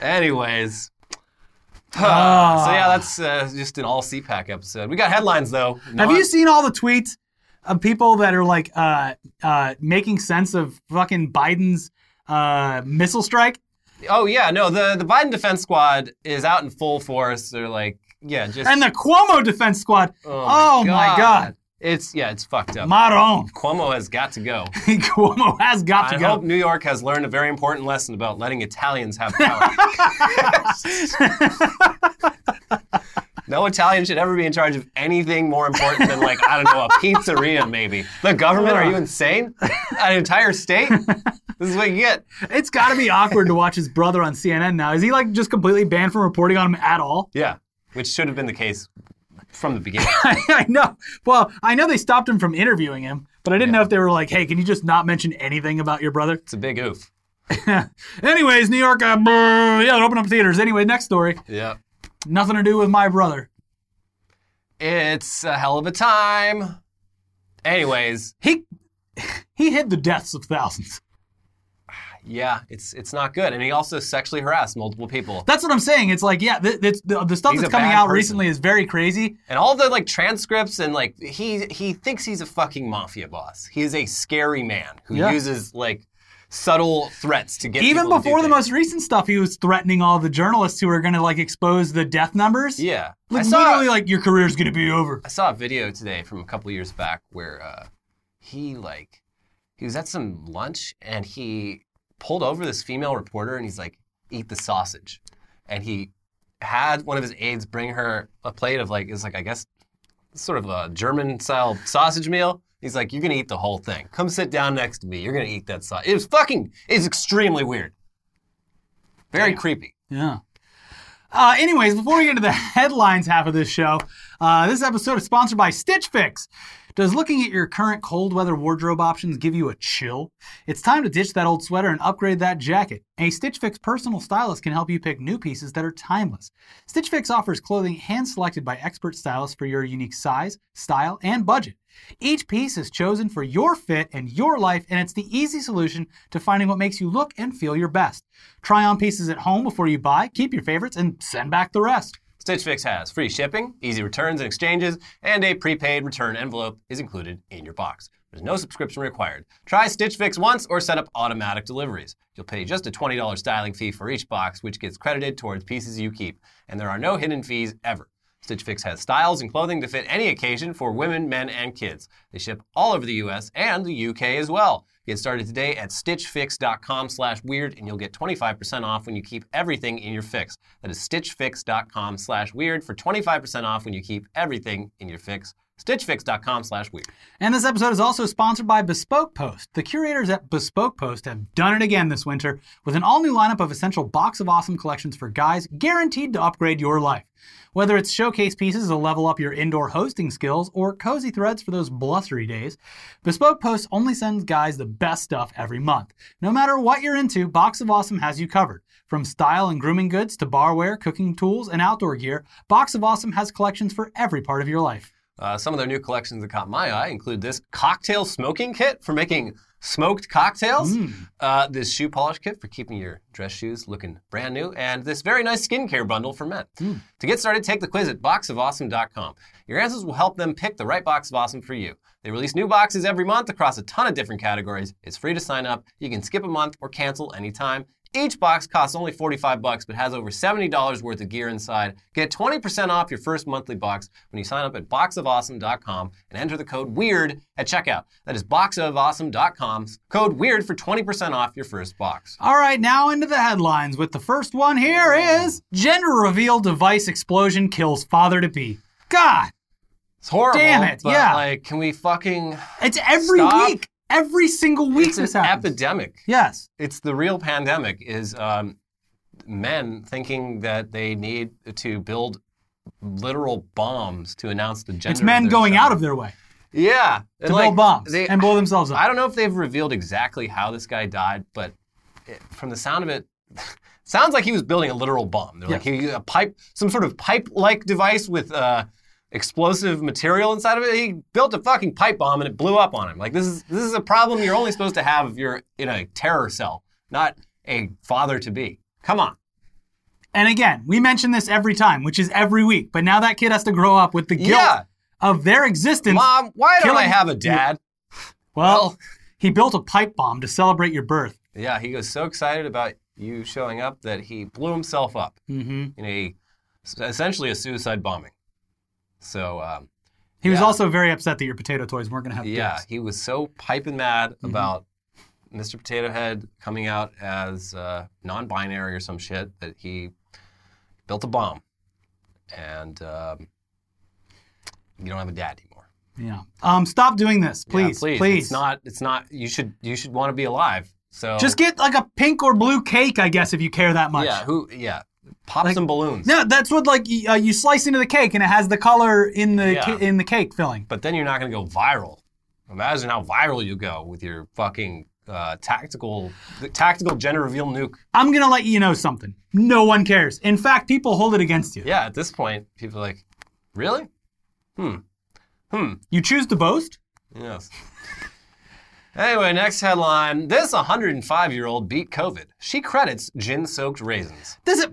Anyways, uh, so yeah, that's uh, just an all CPAC episode. We got headlines though. Not... Have you seen all the tweets of people that are like uh, uh, making sense of fucking Biden's uh, missile strike? Oh yeah, no, the, the Biden defense squad is out in full force. They're like, yeah, just and the Cuomo defense squad. Oh, oh my, God. my God, it's yeah, it's fucked up. Maron. Cuomo has got to go. Cuomo has got to I go. I hope New York has learned a very important lesson about letting Italians have power. No Italian should ever be in charge of anything more important than, like, I don't know, a pizzeria maybe. The government, are you insane? An entire state? This is what you get. It's got to be awkward to watch his brother on C N N now. Is he, like, just completely banned from reporting on him at all? Yeah, which should have been the case from the beginning. I know. Well, I know they stopped him from interviewing him, but I didn't yeah. know if they were like, hey, can you just not mention anything about your brother? It's a big oof. Anyways, New York, uh, yeah, open up theaters. Anyway, next story. Yeah. Nothing to do with my brother. It's a hell of a time. Anyways. He he hid the deaths of thousands. Yeah, it's it's not good. And he also sexually harassed multiple people. That's what I'm saying. It's like, yeah, th- th- the, the stuff he's that's coming out person. recently is very crazy. And all the like transcripts and like, he he thinks he's a fucking mafia boss. He is a scary man who yeah. uses like subtle threats to get Even people before to do the things. most recent stuff, he was threatening all the journalists who were going to like expose the death numbers. Yeah. Like, saw, literally like, your career's going to be over. I saw a video today from a couple years back where uh, he like, he was at some lunch and he... pulled over this female reporter and he's like, eat the sausage. And he had one of his aides bring her a plate of like, it's like, I guess, sort of a German style sausage meal. He's like, you're gonna eat the whole thing. Come sit down next to me. You're gonna eat that sausage. It was fucking, it's extremely weird. Very Damn. creepy. Yeah. Uh, anyways, before we get to the headlines half of this show, uh, this episode is sponsored by Stitch Fix. Does looking at your current cold weather wardrobe options give you a chill? It's time to ditch that old sweater and upgrade that jacket. A Stitch Fix personal stylist can help you pick new pieces that are timeless. Stitch Fix offers clothing hand-selected by expert stylists for your unique size, style, and budget. Each piece is chosen for your fit and your life, and it's the easy solution to finding what makes you look and feel your best. Try on pieces at home before you buy, keep your favorites, and send back the rest. Stitch Fix has free shipping, easy returns and exchanges, and a prepaid return envelope is included in your box. There's no subscription required. Try Stitch Fix once or set up automatic deliveries. You'll pay just a twenty dollars styling fee for each box, which gets credited towards pieces you keep, and there are no hidden fees ever. Stitch Fix has styles and clothing to fit any occasion for women, men, and kids. They ship all over the U S and the U K as well. Get started today at stitchfix.com slash weird, and you'll get twenty-five percent off when you keep everything in your fix. That is stitchfix.com slash weird for twenty-five percent off when you keep everything in your fix. Stitchfix.com slash weird. And this episode is also sponsored by Bespoke Post. The curators at Bespoke Post have done it again this winter with an all-new lineup of essential box of awesome collections for guys guaranteed to upgrade your life. Whether it's showcase pieces to level up your indoor hosting skills or cozy threads for those blustery days, Bespoke Post only sends guys the best stuff every month. No matter what you're into, Box of Awesome has you covered. From style and grooming goods to barware, cooking tools, and outdoor gear, Box of Awesome has collections for every part of your life. Uh, some of their new collections that caught my eye include this cocktail smoking kit for making smoked cocktails, mm. uh, this shoe polish kit for keeping your dress shoes looking brand new, and this very nice skincare bundle for men. Mm. To get started, take the quiz at box of awesome dot com. Your answers will help them pick the right box of awesome for you. They release new boxes every month across a ton of different categories. It's free to sign up. You can skip a month or cancel anytime. Each box costs only forty-five bucks, but has over seventy dollars worth of gear inside. Get twenty percent off your first monthly box when you sign up at box of awesome dot com and enter the code WEIRD at checkout. That is box of awesome dot com, code WEIRD for twenty percent off your first box. All right, now into the headlines with the first one here is gender reveal device explosion kills father-to-be. God! It's horrible. Damn it, but yeah. like, can we fucking It's every stop? week. Every single week it's this happens. It's an epidemic. Yes. It's the real pandemic is um, men thinking that they need to build literal bombs to announce the gender. It's men going child. out of their way. Yeah. To build like, bombs they, and blow themselves up. I don't know if they've revealed exactly how this guy died, but it, from the sound of it, sounds like he was building a literal bomb. They're yeah. like he, a pipe, some sort of pipe-like device with... Uh, explosive material inside of it. He built a fucking pipe bomb and it blew up on him. Like this is this is a problem you're only supposed to have if you're in a terror cell, not a father-to-be. Come on. And again, we mention this every time, which is every week, but now that kid has to grow up with the guilt yeah. of their existence. Mom, why don't I have a dad? Well, well, he built a pipe bomb to celebrate your birth. Yeah, he was so excited about you showing up that he blew himself up mm-hmm. in a, essentially a suicide bombing. So um, he was yeah. also very upset that your potato toys weren't going to have Yeah, kids. He was so piping mad mm-hmm. about Mister Potato Head coming out as uh, non-binary or some shit that he built a bomb. And um, you don't have a dad anymore. Yeah. Um, stop doing this, please. Yeah, please. Please. It's not, it's not, you should, you should want to be alive. So just get like a pink or blue cake, I guess, if you care that much. Yeah, who, yeah. Pop like, some balloons. No, that's what like uh, you slice into the cake and it has the color in the yeah. ca- in the cake filling. But then you're not going to go viral. Imagine how viral you go with your fucking uh, tactical the tactical gender reveal nuke. I'm going to let you know something. No one cares. In fact, people hold it against you. Yeah, at this point, people are like, really? Hmm. Hmm. You choose to boast? Yes. Anyway, next headline. This one hundred five-year-old beat COVID. She credits gin-soaked raisins. Does it...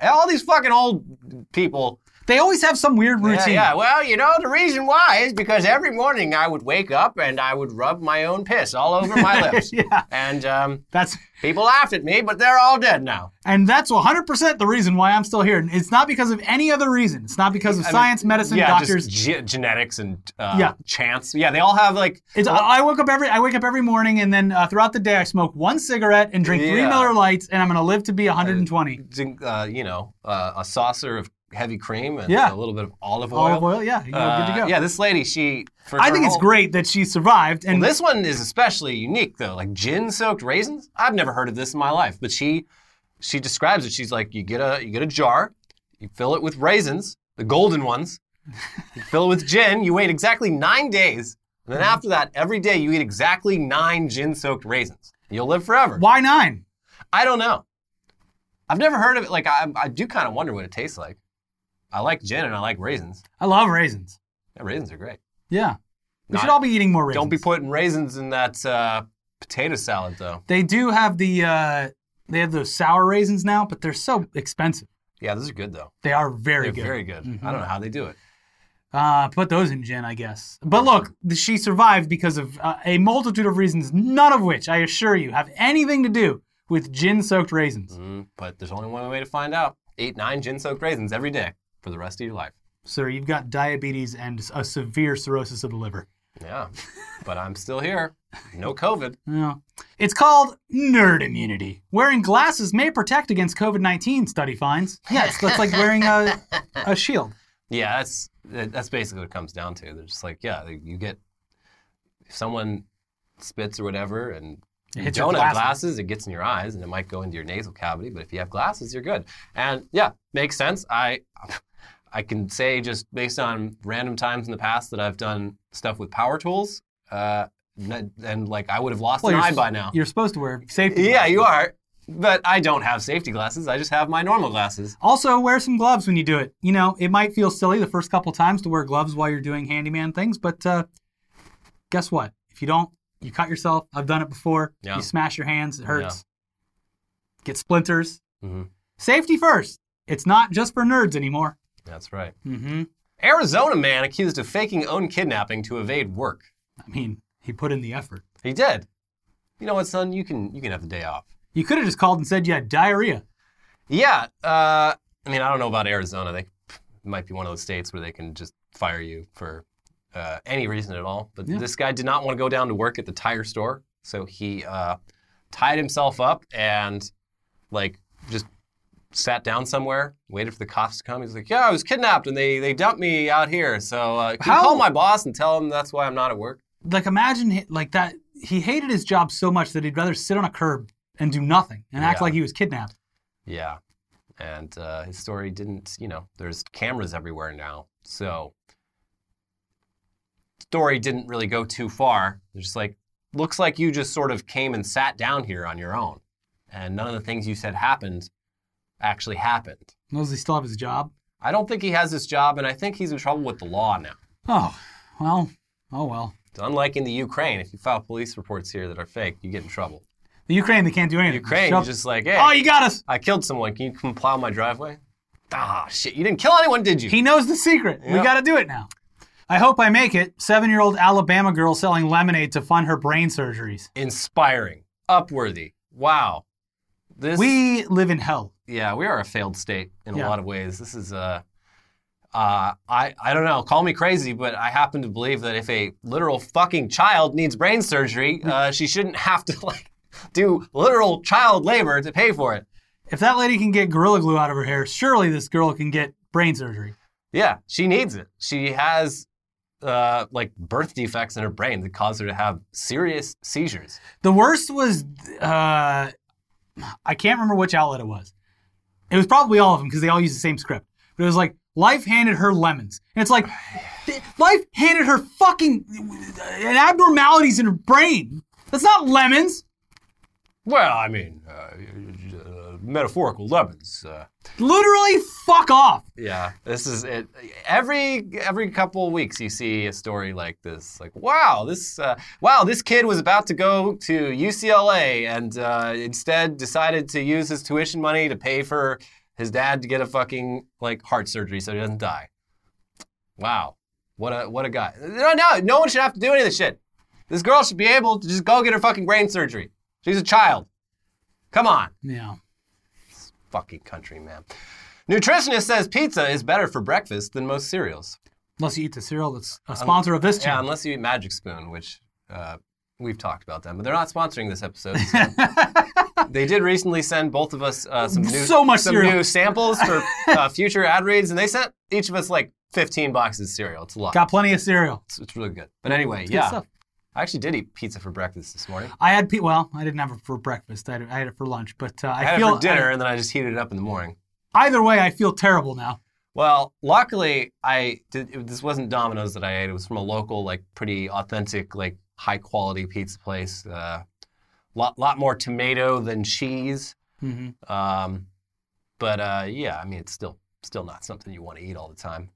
All these fucking old people... They always have some weird routine. Yeah, yeah, well, you know, the reason why is because every morning I would wake up and I would rub my own piss all over my lips. Yeah. And um, that's people laughed at me, but they're all dead now. And that's one hundred percent the reason why I'm still here. It's not because of any other reason. It's not because of I science, mean, medicine, yeah, doctors. Just ge- genetics and uh, yeah. chance. Yeah, they all have like... It's, well, I, wake up every, I wake up every morning and then uh, throughout the day I smoke one cigarette and drink yeah. three Miller Lights and I'm going to live to be one hundred twenty. Uh, uh, you know, uh, a saucer of heavy cream and yeah. a little bit of olive oil. Olive oil, yeah, you're uh, good to go. Yeah, this lady, she... For I think whole, it's great that she survived. And well, this one is especially unique, though. Like, gin-soaked raisins? I've never heard of this in my life. But she she describes it. She's like, you get a you get a jar, you fill it with raisins, the golden ones, you fill it with gin, you wait exactly nine days, and then after that, every day you eat exactly nine gin-soaked raisins. You'll live forever. Why nine? I don't know. I've never heard of it. Like, I, I do kind of wonder what it tastes like. I like gin and I like raisins. I love raisins. Yeah, raisins are great. Yeah. We Not, should all be eating more raisins. Don't be putting raisins in that uh, potato salad, though. They do have the, uh, they have those sour raisins now, but they're so expensive. Yeah, those are good, though. They are very they're good. They're very good. Mm-hmm. I don't know how they do it. Uh, put those in gin, I guess. But look, she survived because of uh, a multitude of reasons, none of which, I assure you, have anything to do with gin-soaked raisins. Mm, but there's only one way to find out. Eat nine gin-soaked raisins every day. For the rest of your life. Sir, you've got diabetes and a severe cirrhosis of the liver. Yeah, but I'm still here. No COVID. Yeah. It's called nerd immunity. Wearing glasses may protect against COVID nineteen, study finds. Yeah, it's that's like wearing a, a shield. Yeah, that's that's basically what it comes down to. They're just like, yeah, you get, if someone spits or whatever and you don't your glasses. have glasses, it gets in your eyes and it might go into your nasal cavity, but if you have glasses, you're good. And yeah, makes sense. I... I can say just based on random times in the past that I've done stuff with power tools, uh, and, and like I would have lost well, an eye by now. You're supposed to wear safety yeah, glasses. Yeah, you are, but I don't have safety glasses. I just have my normal glasses. Also, wear some gloves when you do it. You know, it might feel silly the first couple times to wear gloves while you're doing handyman things, but uh, guess what? If you don't, you cut yourself. I've done it before. Yeah. You smash your hands. It hurts. Yeah. Get splinters. Mm-hmm. Safety first. It's not just for nerds anymore. That's right. Mm-hmm. Arizona man accused of faking own kidnapping to evade work. I mean, he put in the effort. He did. You know what, son? You can you can have the day off. You could have just called and said you had diarrhea. Yeah. Uh, I mean, I don't know about Arizona. They might be one of those states where they can just fire you for uh, any reason at all. But yeah. This guy did not want to go down to work at the tire store, so he uh, tied himself up and like just. sat down somewhere, waited for the cops to come. He's like, yeah, I was kidnapped and they they dumped me out here. So uh, can you call my boss and tell him that's why I'm not at work? Like imagine like that. He hated his job so much that he'd rather sit on a curb and do nothing and yeah. act like he was kidnapped. Yeah. And uh, his story didn't, you know, there's cameras everywhere now. So story didn't really go too far. They're just like, looks like you just sort of came and sat down here on your own. And none of the things you said happened actually happened. Does he still have his job? I don't think he has his job, and I think he's in trouble with the law now. Oh, well, oh well. It's unlike in the Ukraine. If you file police reports here that are fake, you get in trouble. The Ukraine, they can't do anything. Ukraine, you're just like, hey. Oh, you got us. I killed someone. Can you come plow my driveway? Ah, shit. You didn't kill anyone, did you? He knows the secret. Yep. We got to do it now. I hope I make it. Seven-year-old Alabama girl selling lemonade to fund her brain surgeries. Inspiring. Upworthy. Wow. This... We live in hell. Yeah, we are a failed state in yeah. a lot of ways. This is, uh, uh, I, I don't know, call me crazy, but I happen to believe that if a literal fucking child needs brain surgery, uh, she shouldn't have to like do literal child labor to pay for it. If that lady can get Gorilla Glue out of her hair, surely this girl can get brain surgery. Yeah, she needs it. She has... Uh, like birth defects in her brain that cause her to have serious seizures. The worst was, uh, I can't remember which outlet it was. It was probably all of them because they all used the same script. But it was like, life handed her lemons. And it's like, life handed her fucking abnormalities in her brain. That's not lemons. Well, I mean, uh, metaphorical lemons. Uh, Literally, fuck off. Yeah, this is it. Every every couple of weeks, you see a story like this. Like, wow, this uh, wow, this kid was about to go to U C L A and uh, instead decided to use his tuition money to pay for his dad to get a fucking like heart surgery so he doesn't die. Wow, what a what a guy. No, no, no one should have to do any of this shit. This girl should be able to just go get her fucking brain surgery. She's a child. Come on. Yeah. This fucking country, man. Nutritionist says pizza is better for breakfast than most cereals. Unless you eat the cereal that's a sponsor um, of this channel. Yeah, unless you eat Magic Spoon, which uh, we've talked about them, but they're not sponsoring this episode. So. They did recently send both of us uh, some, new, so much some new samples for uh, future ad reads, and they sent each of us like fifteen boxes of cereal. It's a lot. Got plenty of cereal. It's, it's really good. But anyway, it's yeah. I actually did eat pizza for breakfast this morning. I had pizza. Well, I didn't have it for breakfast. I had it, I had it for lunch. But uh, I, I had feel, it for dinner, I, and then I just heated it up in the morning. Either way, I feel terrible now. Well, luckily, I did, this wasn't Domino's that I ate. It was from a local, like, pretty authentic, like, high-quality pizza place. A uh, lot, lot more tomato than cheese. Mm-hmm. um, but, uh, yeah, I mean, it's still still not something you want to eat all the time.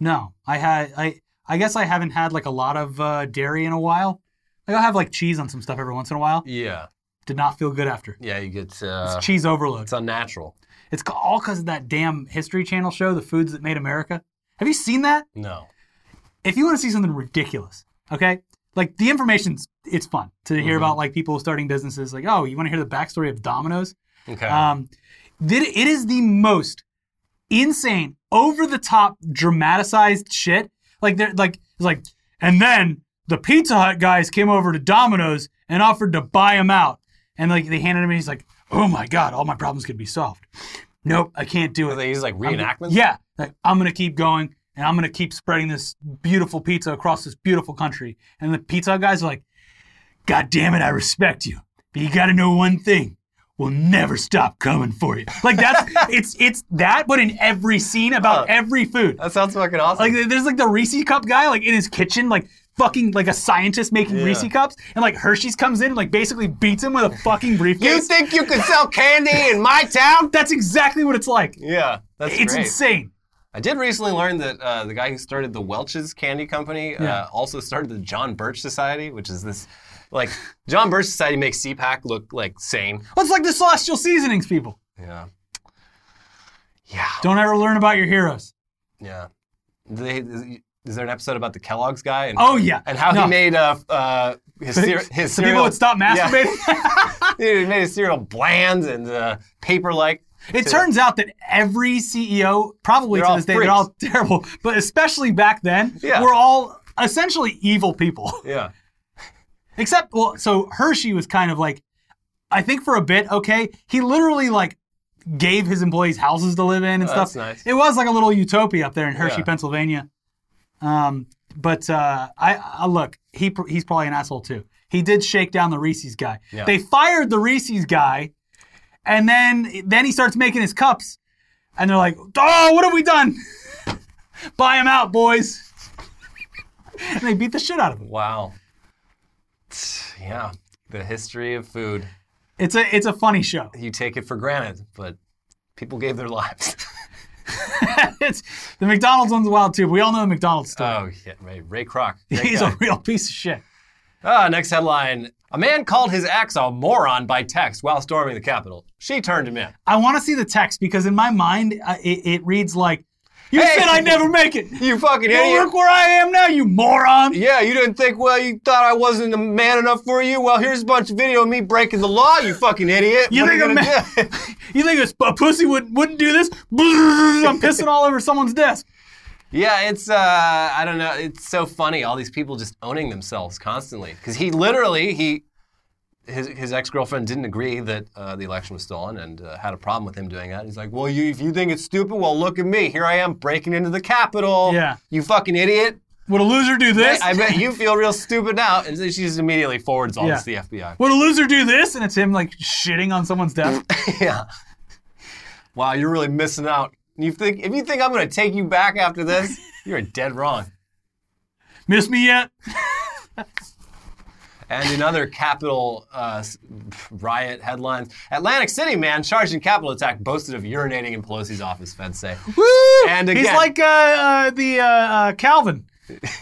No. I had... I. I guess I haven't had like a lot of uh, dairy in a while. Like I'll have like cheese on some stuff every once in a while. Yeah. Did not feel good after. Yeah, you get... Uh, it's cheese overload. It's unnatural. It's all because of that damn History Channel show, The Foods That Made America. Have you seen that? No. If you want to see something ridiculous, okay? Like the information's, it's fun to hear mm-hmm. about like people starting businesses. Like, oh, you want to hear the backstory of Domino's? Okay. Um, it is the most insane, over-the-top, dramatized shit. Like they're like it's like, and then the Pizza Hut guys came over to Domino's and offered to buy him out, and like they handed him, and he's like, "Oh my God, all my problems could be solved." Nope, I can't do it. He's like reenactments. Yeah, like I'm gonna keep going, and I'm gonna keep spreading this beautiful pizza across this beautiful country. And the Pizza Hut guys are like, "God damn it, I respect you, but you gotta know one thing: we'll never stop coming for you." Like that's it's it's that, but in every scene about oh, every food. That sounds fucking awesome. Like there's like the Reese's cup guy, like in his kitchen, like fucking like a scientist making yeah. Reese's cups, and like Hershey's comes in and like basically beats him with a fucking briefcase. You think you can sell candy in my town? That's exactly what it's like. Yeah, that's it's great. Insane. I did recently learn that uh, the guy who started the Welch's Candy Company uh, yeah. also started the John Birch Society, which is this. Like, John Birch Society makes C PAC look, like, sane. Well, it's like the Celestial Seasonings people. Yeah. Yeah. Don't ever learn about your heroes. Yeah. They, is there an episode about the Kellogg's guy? And, oh, yeah. And how no. he made uh, uh, his, cer- his so cereal. So people would stop masturbating? Yeah. He made his cereal bland and uh, paper-like. It to, turns out that every C E O, probably to this day, freaks. They're all terrible. But especially back then, yeah. we're all essentially evil people. Yeah. Except, well, so Hershey was kind of like, I think for a bit, okay, he literally like gave his employees houses to live in and oh, stuff. That's nice. It was like a little utopia up there in Hershey, yeah. Pennsylvania. Um, but uh, I, I look, he he's probably an asshole too. He did shake down the Reese's guy. Yeah. They fired the Reese's guy, and then then he starts making his cups, and they're like, oh, what have we done? Buy him out, boys. And they beat the shit out of him. Wow. Yeah, the history of food. It's a it's a funny show. You take it for granted, but people gave their lives. It's the McDonald's one's wild too. We all know the McDonald's story. Oh yeah, Ray, Ray Kroc. He's guy. A real piece of shit. Ah, uh, next headline: a man called his ex a moron by text while storming the Capitol. She turned him in. I want to see the text because in my mind uh, it, it reads like. You hey, said I'd never make it. You fucking idiot. Well, look where I am now, you moron. Yeah, you didn't think, well, you thought I wasn't a man enough for you? Well, here's a bunch of video of me breaking the law, you fucking idiot. You what think, you a, man, you think a, a pussy would, wouldn't do this? I'm pissing all over someone's desk. Yeah, it's, uh, I don't know, it's so funny, all these people just owning themselves constantly. Because he literally, he, his, his ex-girlfriend didn't agree that uh, the election was stolen and uh, had a problem with him doing that. He's like, well, you, if you think it's stupid, well, look at me. Here I am breaking into the Capitol. Yeah. You fucking idiot. Would a loser do this? I, I bet you feel real stupid now. And she just immediately forwards all yeah. this to the F B I. Would a loser do this? And it's him, like, shitting on someone's desk. Yeah. Wow, you're really missing out. You think if you think I'm going to take you back after this, you're dead wrong. Miss me yet? And in other Capitol uh, riot headlines, Atlantic City man charged in Capitol attack boasted of urinating in Pelosi's office, feds say. Woo! And again, he's like uh, uh, the uh, uh, Calvin.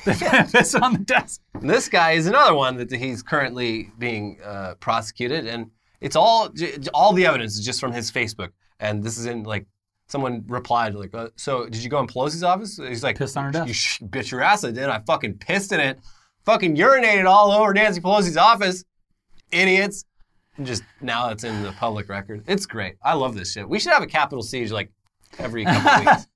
That's on the desk. This guy is another one that he's currently being uh, prosecuted, and it's all all the evidence is just from his Facebook. And this is in like someone replied like, uh, "So did you go in Pelosi's office?" He's like, "Pissed on her desk." You sh- bitch your ass! I did. I fucking pissed in it. Fucking urinated all over Nancy Pelosi's office. Idiots. And just now it's in the public record. It's great. I love this shit. We should have a Capitol siege like every couple weeks.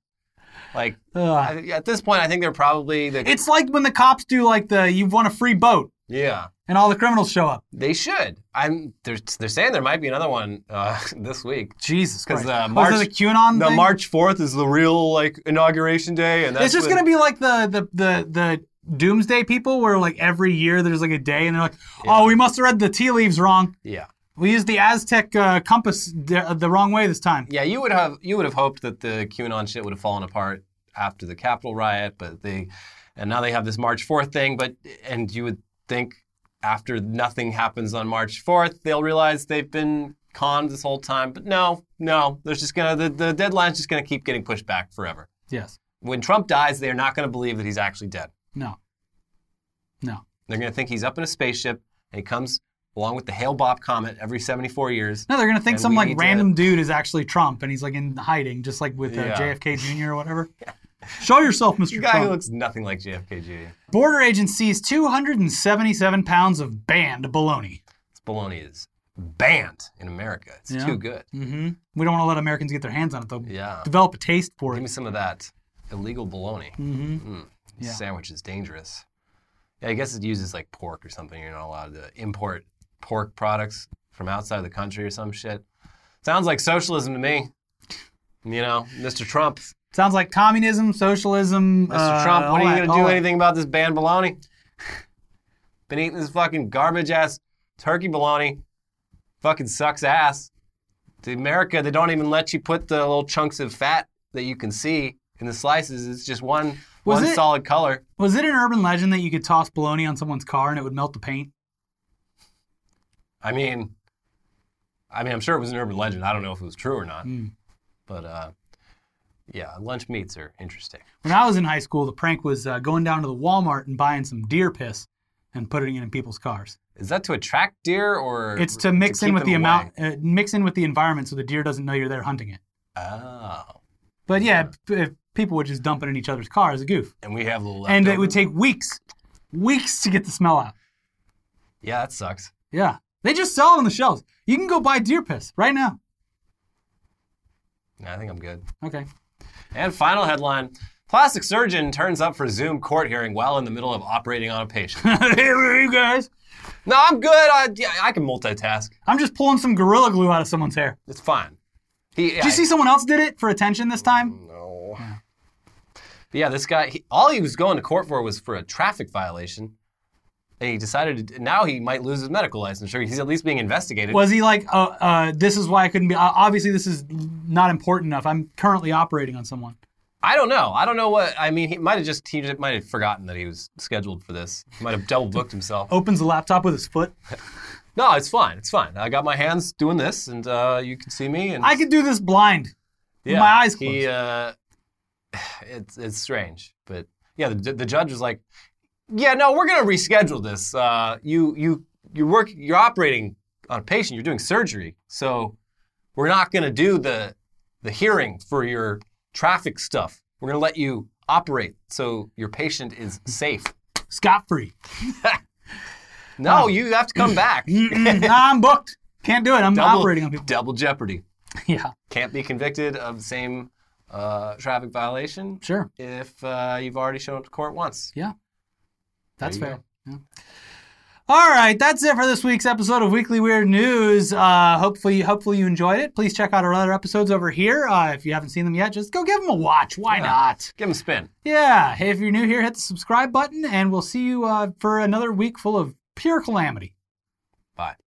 Like, I, at this point, I think they're probably... The... It's like when the cops do like the, you've won a free boat. Yeah. And all the criminals show up. They should. I'm. They're, they're saying there might be another one uh, this week. Jesus Christ. Because the March... Was it the QAnon The thing? March fourth is the real like inauguration day. And that's It's just when... going to be like the the the... the Doomsday people where like every year there's like a day and they're like, yeah. oh, we must have read the tea leaves wrong. Yeah. We used the Aztec uh, compass the, the wrong way this time. Yeah, you would have you would have hoped that the QAnon shit would have fallen apart after the Capitol riot, but they, and now they have this March fourth thing, but, and you would think after nothing happens on March fourth, they'll realize they've been conned this whole time, but no, no, there's just gonna, the, the deadline's just gonna keep getting pushed back forever. Yes. When Trump dies, they're not gonna believe that he's actually dead. No. No. They're going to think he's up in a spaceship, and he comes along with the Hale-Bopp comet every seventy-four years. No, they're going to think some like random to... dude is actually Trump, and he's like in hiding, just like with uh, yeah. J F K Junior or whatever. yeah. Show yourself, Mister Trump. The guy who looks nothing like J F K Junior Border agent sees two hundred seventy-seven pounds of banned bologna. This bologna is banned in America. It's yeah. too good. Mm-hmm. We don't want to let Americans get their hands on it, though. Yeah. Develop a taste for it. Give me some of that illegal bologna. Mm-hmm. Mm. Yeah. Sandwich is dangerous. Yeah, I guess it uses like pork or something. You're not allowed to import pork products from outside the country or some shit. Sounds like socialism to me. You know, Mister Trump. Sounds like communism, socialism. Mister Uh, Trump, what are you going to do anything about this banned bologna? Been eating this fucking garbage ass turkey bologna. Fucking sucks ass. To America, they don't even let you put the little chunks of fat that you can see in the slices. It's just one. Was One it, solid color. Was it an urban legend that you could toss bologna on someone's car and it would melt the paint? I mean, I mean, I'm sure it was an urban legend. I don't know if it was true or not. Mm. But uh, yeah, lunch meats are interesting. When I was in high school, the prank was uh, going down to the Walmart and buying some deer piss and putting it in people's cars. Is that to attract deer or? It's to mix to in with the amount, uh, mix in with the environment, so the deer doesn't know you're there hunting it. Oh. But yeah. yeah. If, people would just dump it in each other's car as a goof. And we have little leftovers. And it would take weeks, weeks to get the smell out. Yeah, that sucks. Yeah. They just sell it on the shelves. You can go buy deer piss right now. Nah, I think I'm good. Okay. And final headline. Plastic surgeon turns up for Zoom court hearing while in the middle of operating on a patient. Hey, where are you guys? No, I'm good. I, yeah, I can multitask. I'm just pulling some Gorilla Glue out of someone's hair. It's fine. He, did I, you see someone else did it for attention this time? No. Yeah. But yeah, this guy, he, all he was going to court for was for a traffic violation. And he decided to, now he might lose his medical license. Sure, he's at least being investigated. Was he like, uh, uh, this is why I couldn't be, uh, obviously this is not important enough. I'm currently operating on someone. I don't know. I don't know what, I mean, he might have just, he might have forgotten that he was scheduled for this. He might have double booked himself. Opens the laptop with his foot. No, it's fine. It's fine. I got my hands doing this and uh, you can see me. And I could do this blind. Yeah, with my eyes closed. He, uh, It's it's strange, but yeah, the, the judge was like, "Yeah, no, we're gonna reschedule this. Uh, you you you work, you're operating on a patient, you're doing surgery, so we're not gonna do the the hearing for your traffic stuff. We're gonna let you operate, so your patient is safe, scot free. No, um, you have to come back. I'm booked. Can't do it. I'm double, operating on people. Double jeopardy. Yeah, can't be convicted of the same." Uh, traffic violation. Sure. If uh, you've already shown up to court once. Yeah. That's fair. Yeah. All right. That's it for this week's episode of Weekly Weird News. Uh, hopefully, hopefully you enjoyed it. Please check out our other episodes over here. Uh, if you haven't seen them yet, just go give them a watch. Why yeah. not? Give them a spin. Yeah. Hey, if you're new here, hit the subscribe button and we'll see you uh, for another week full of pure calamity. Bye.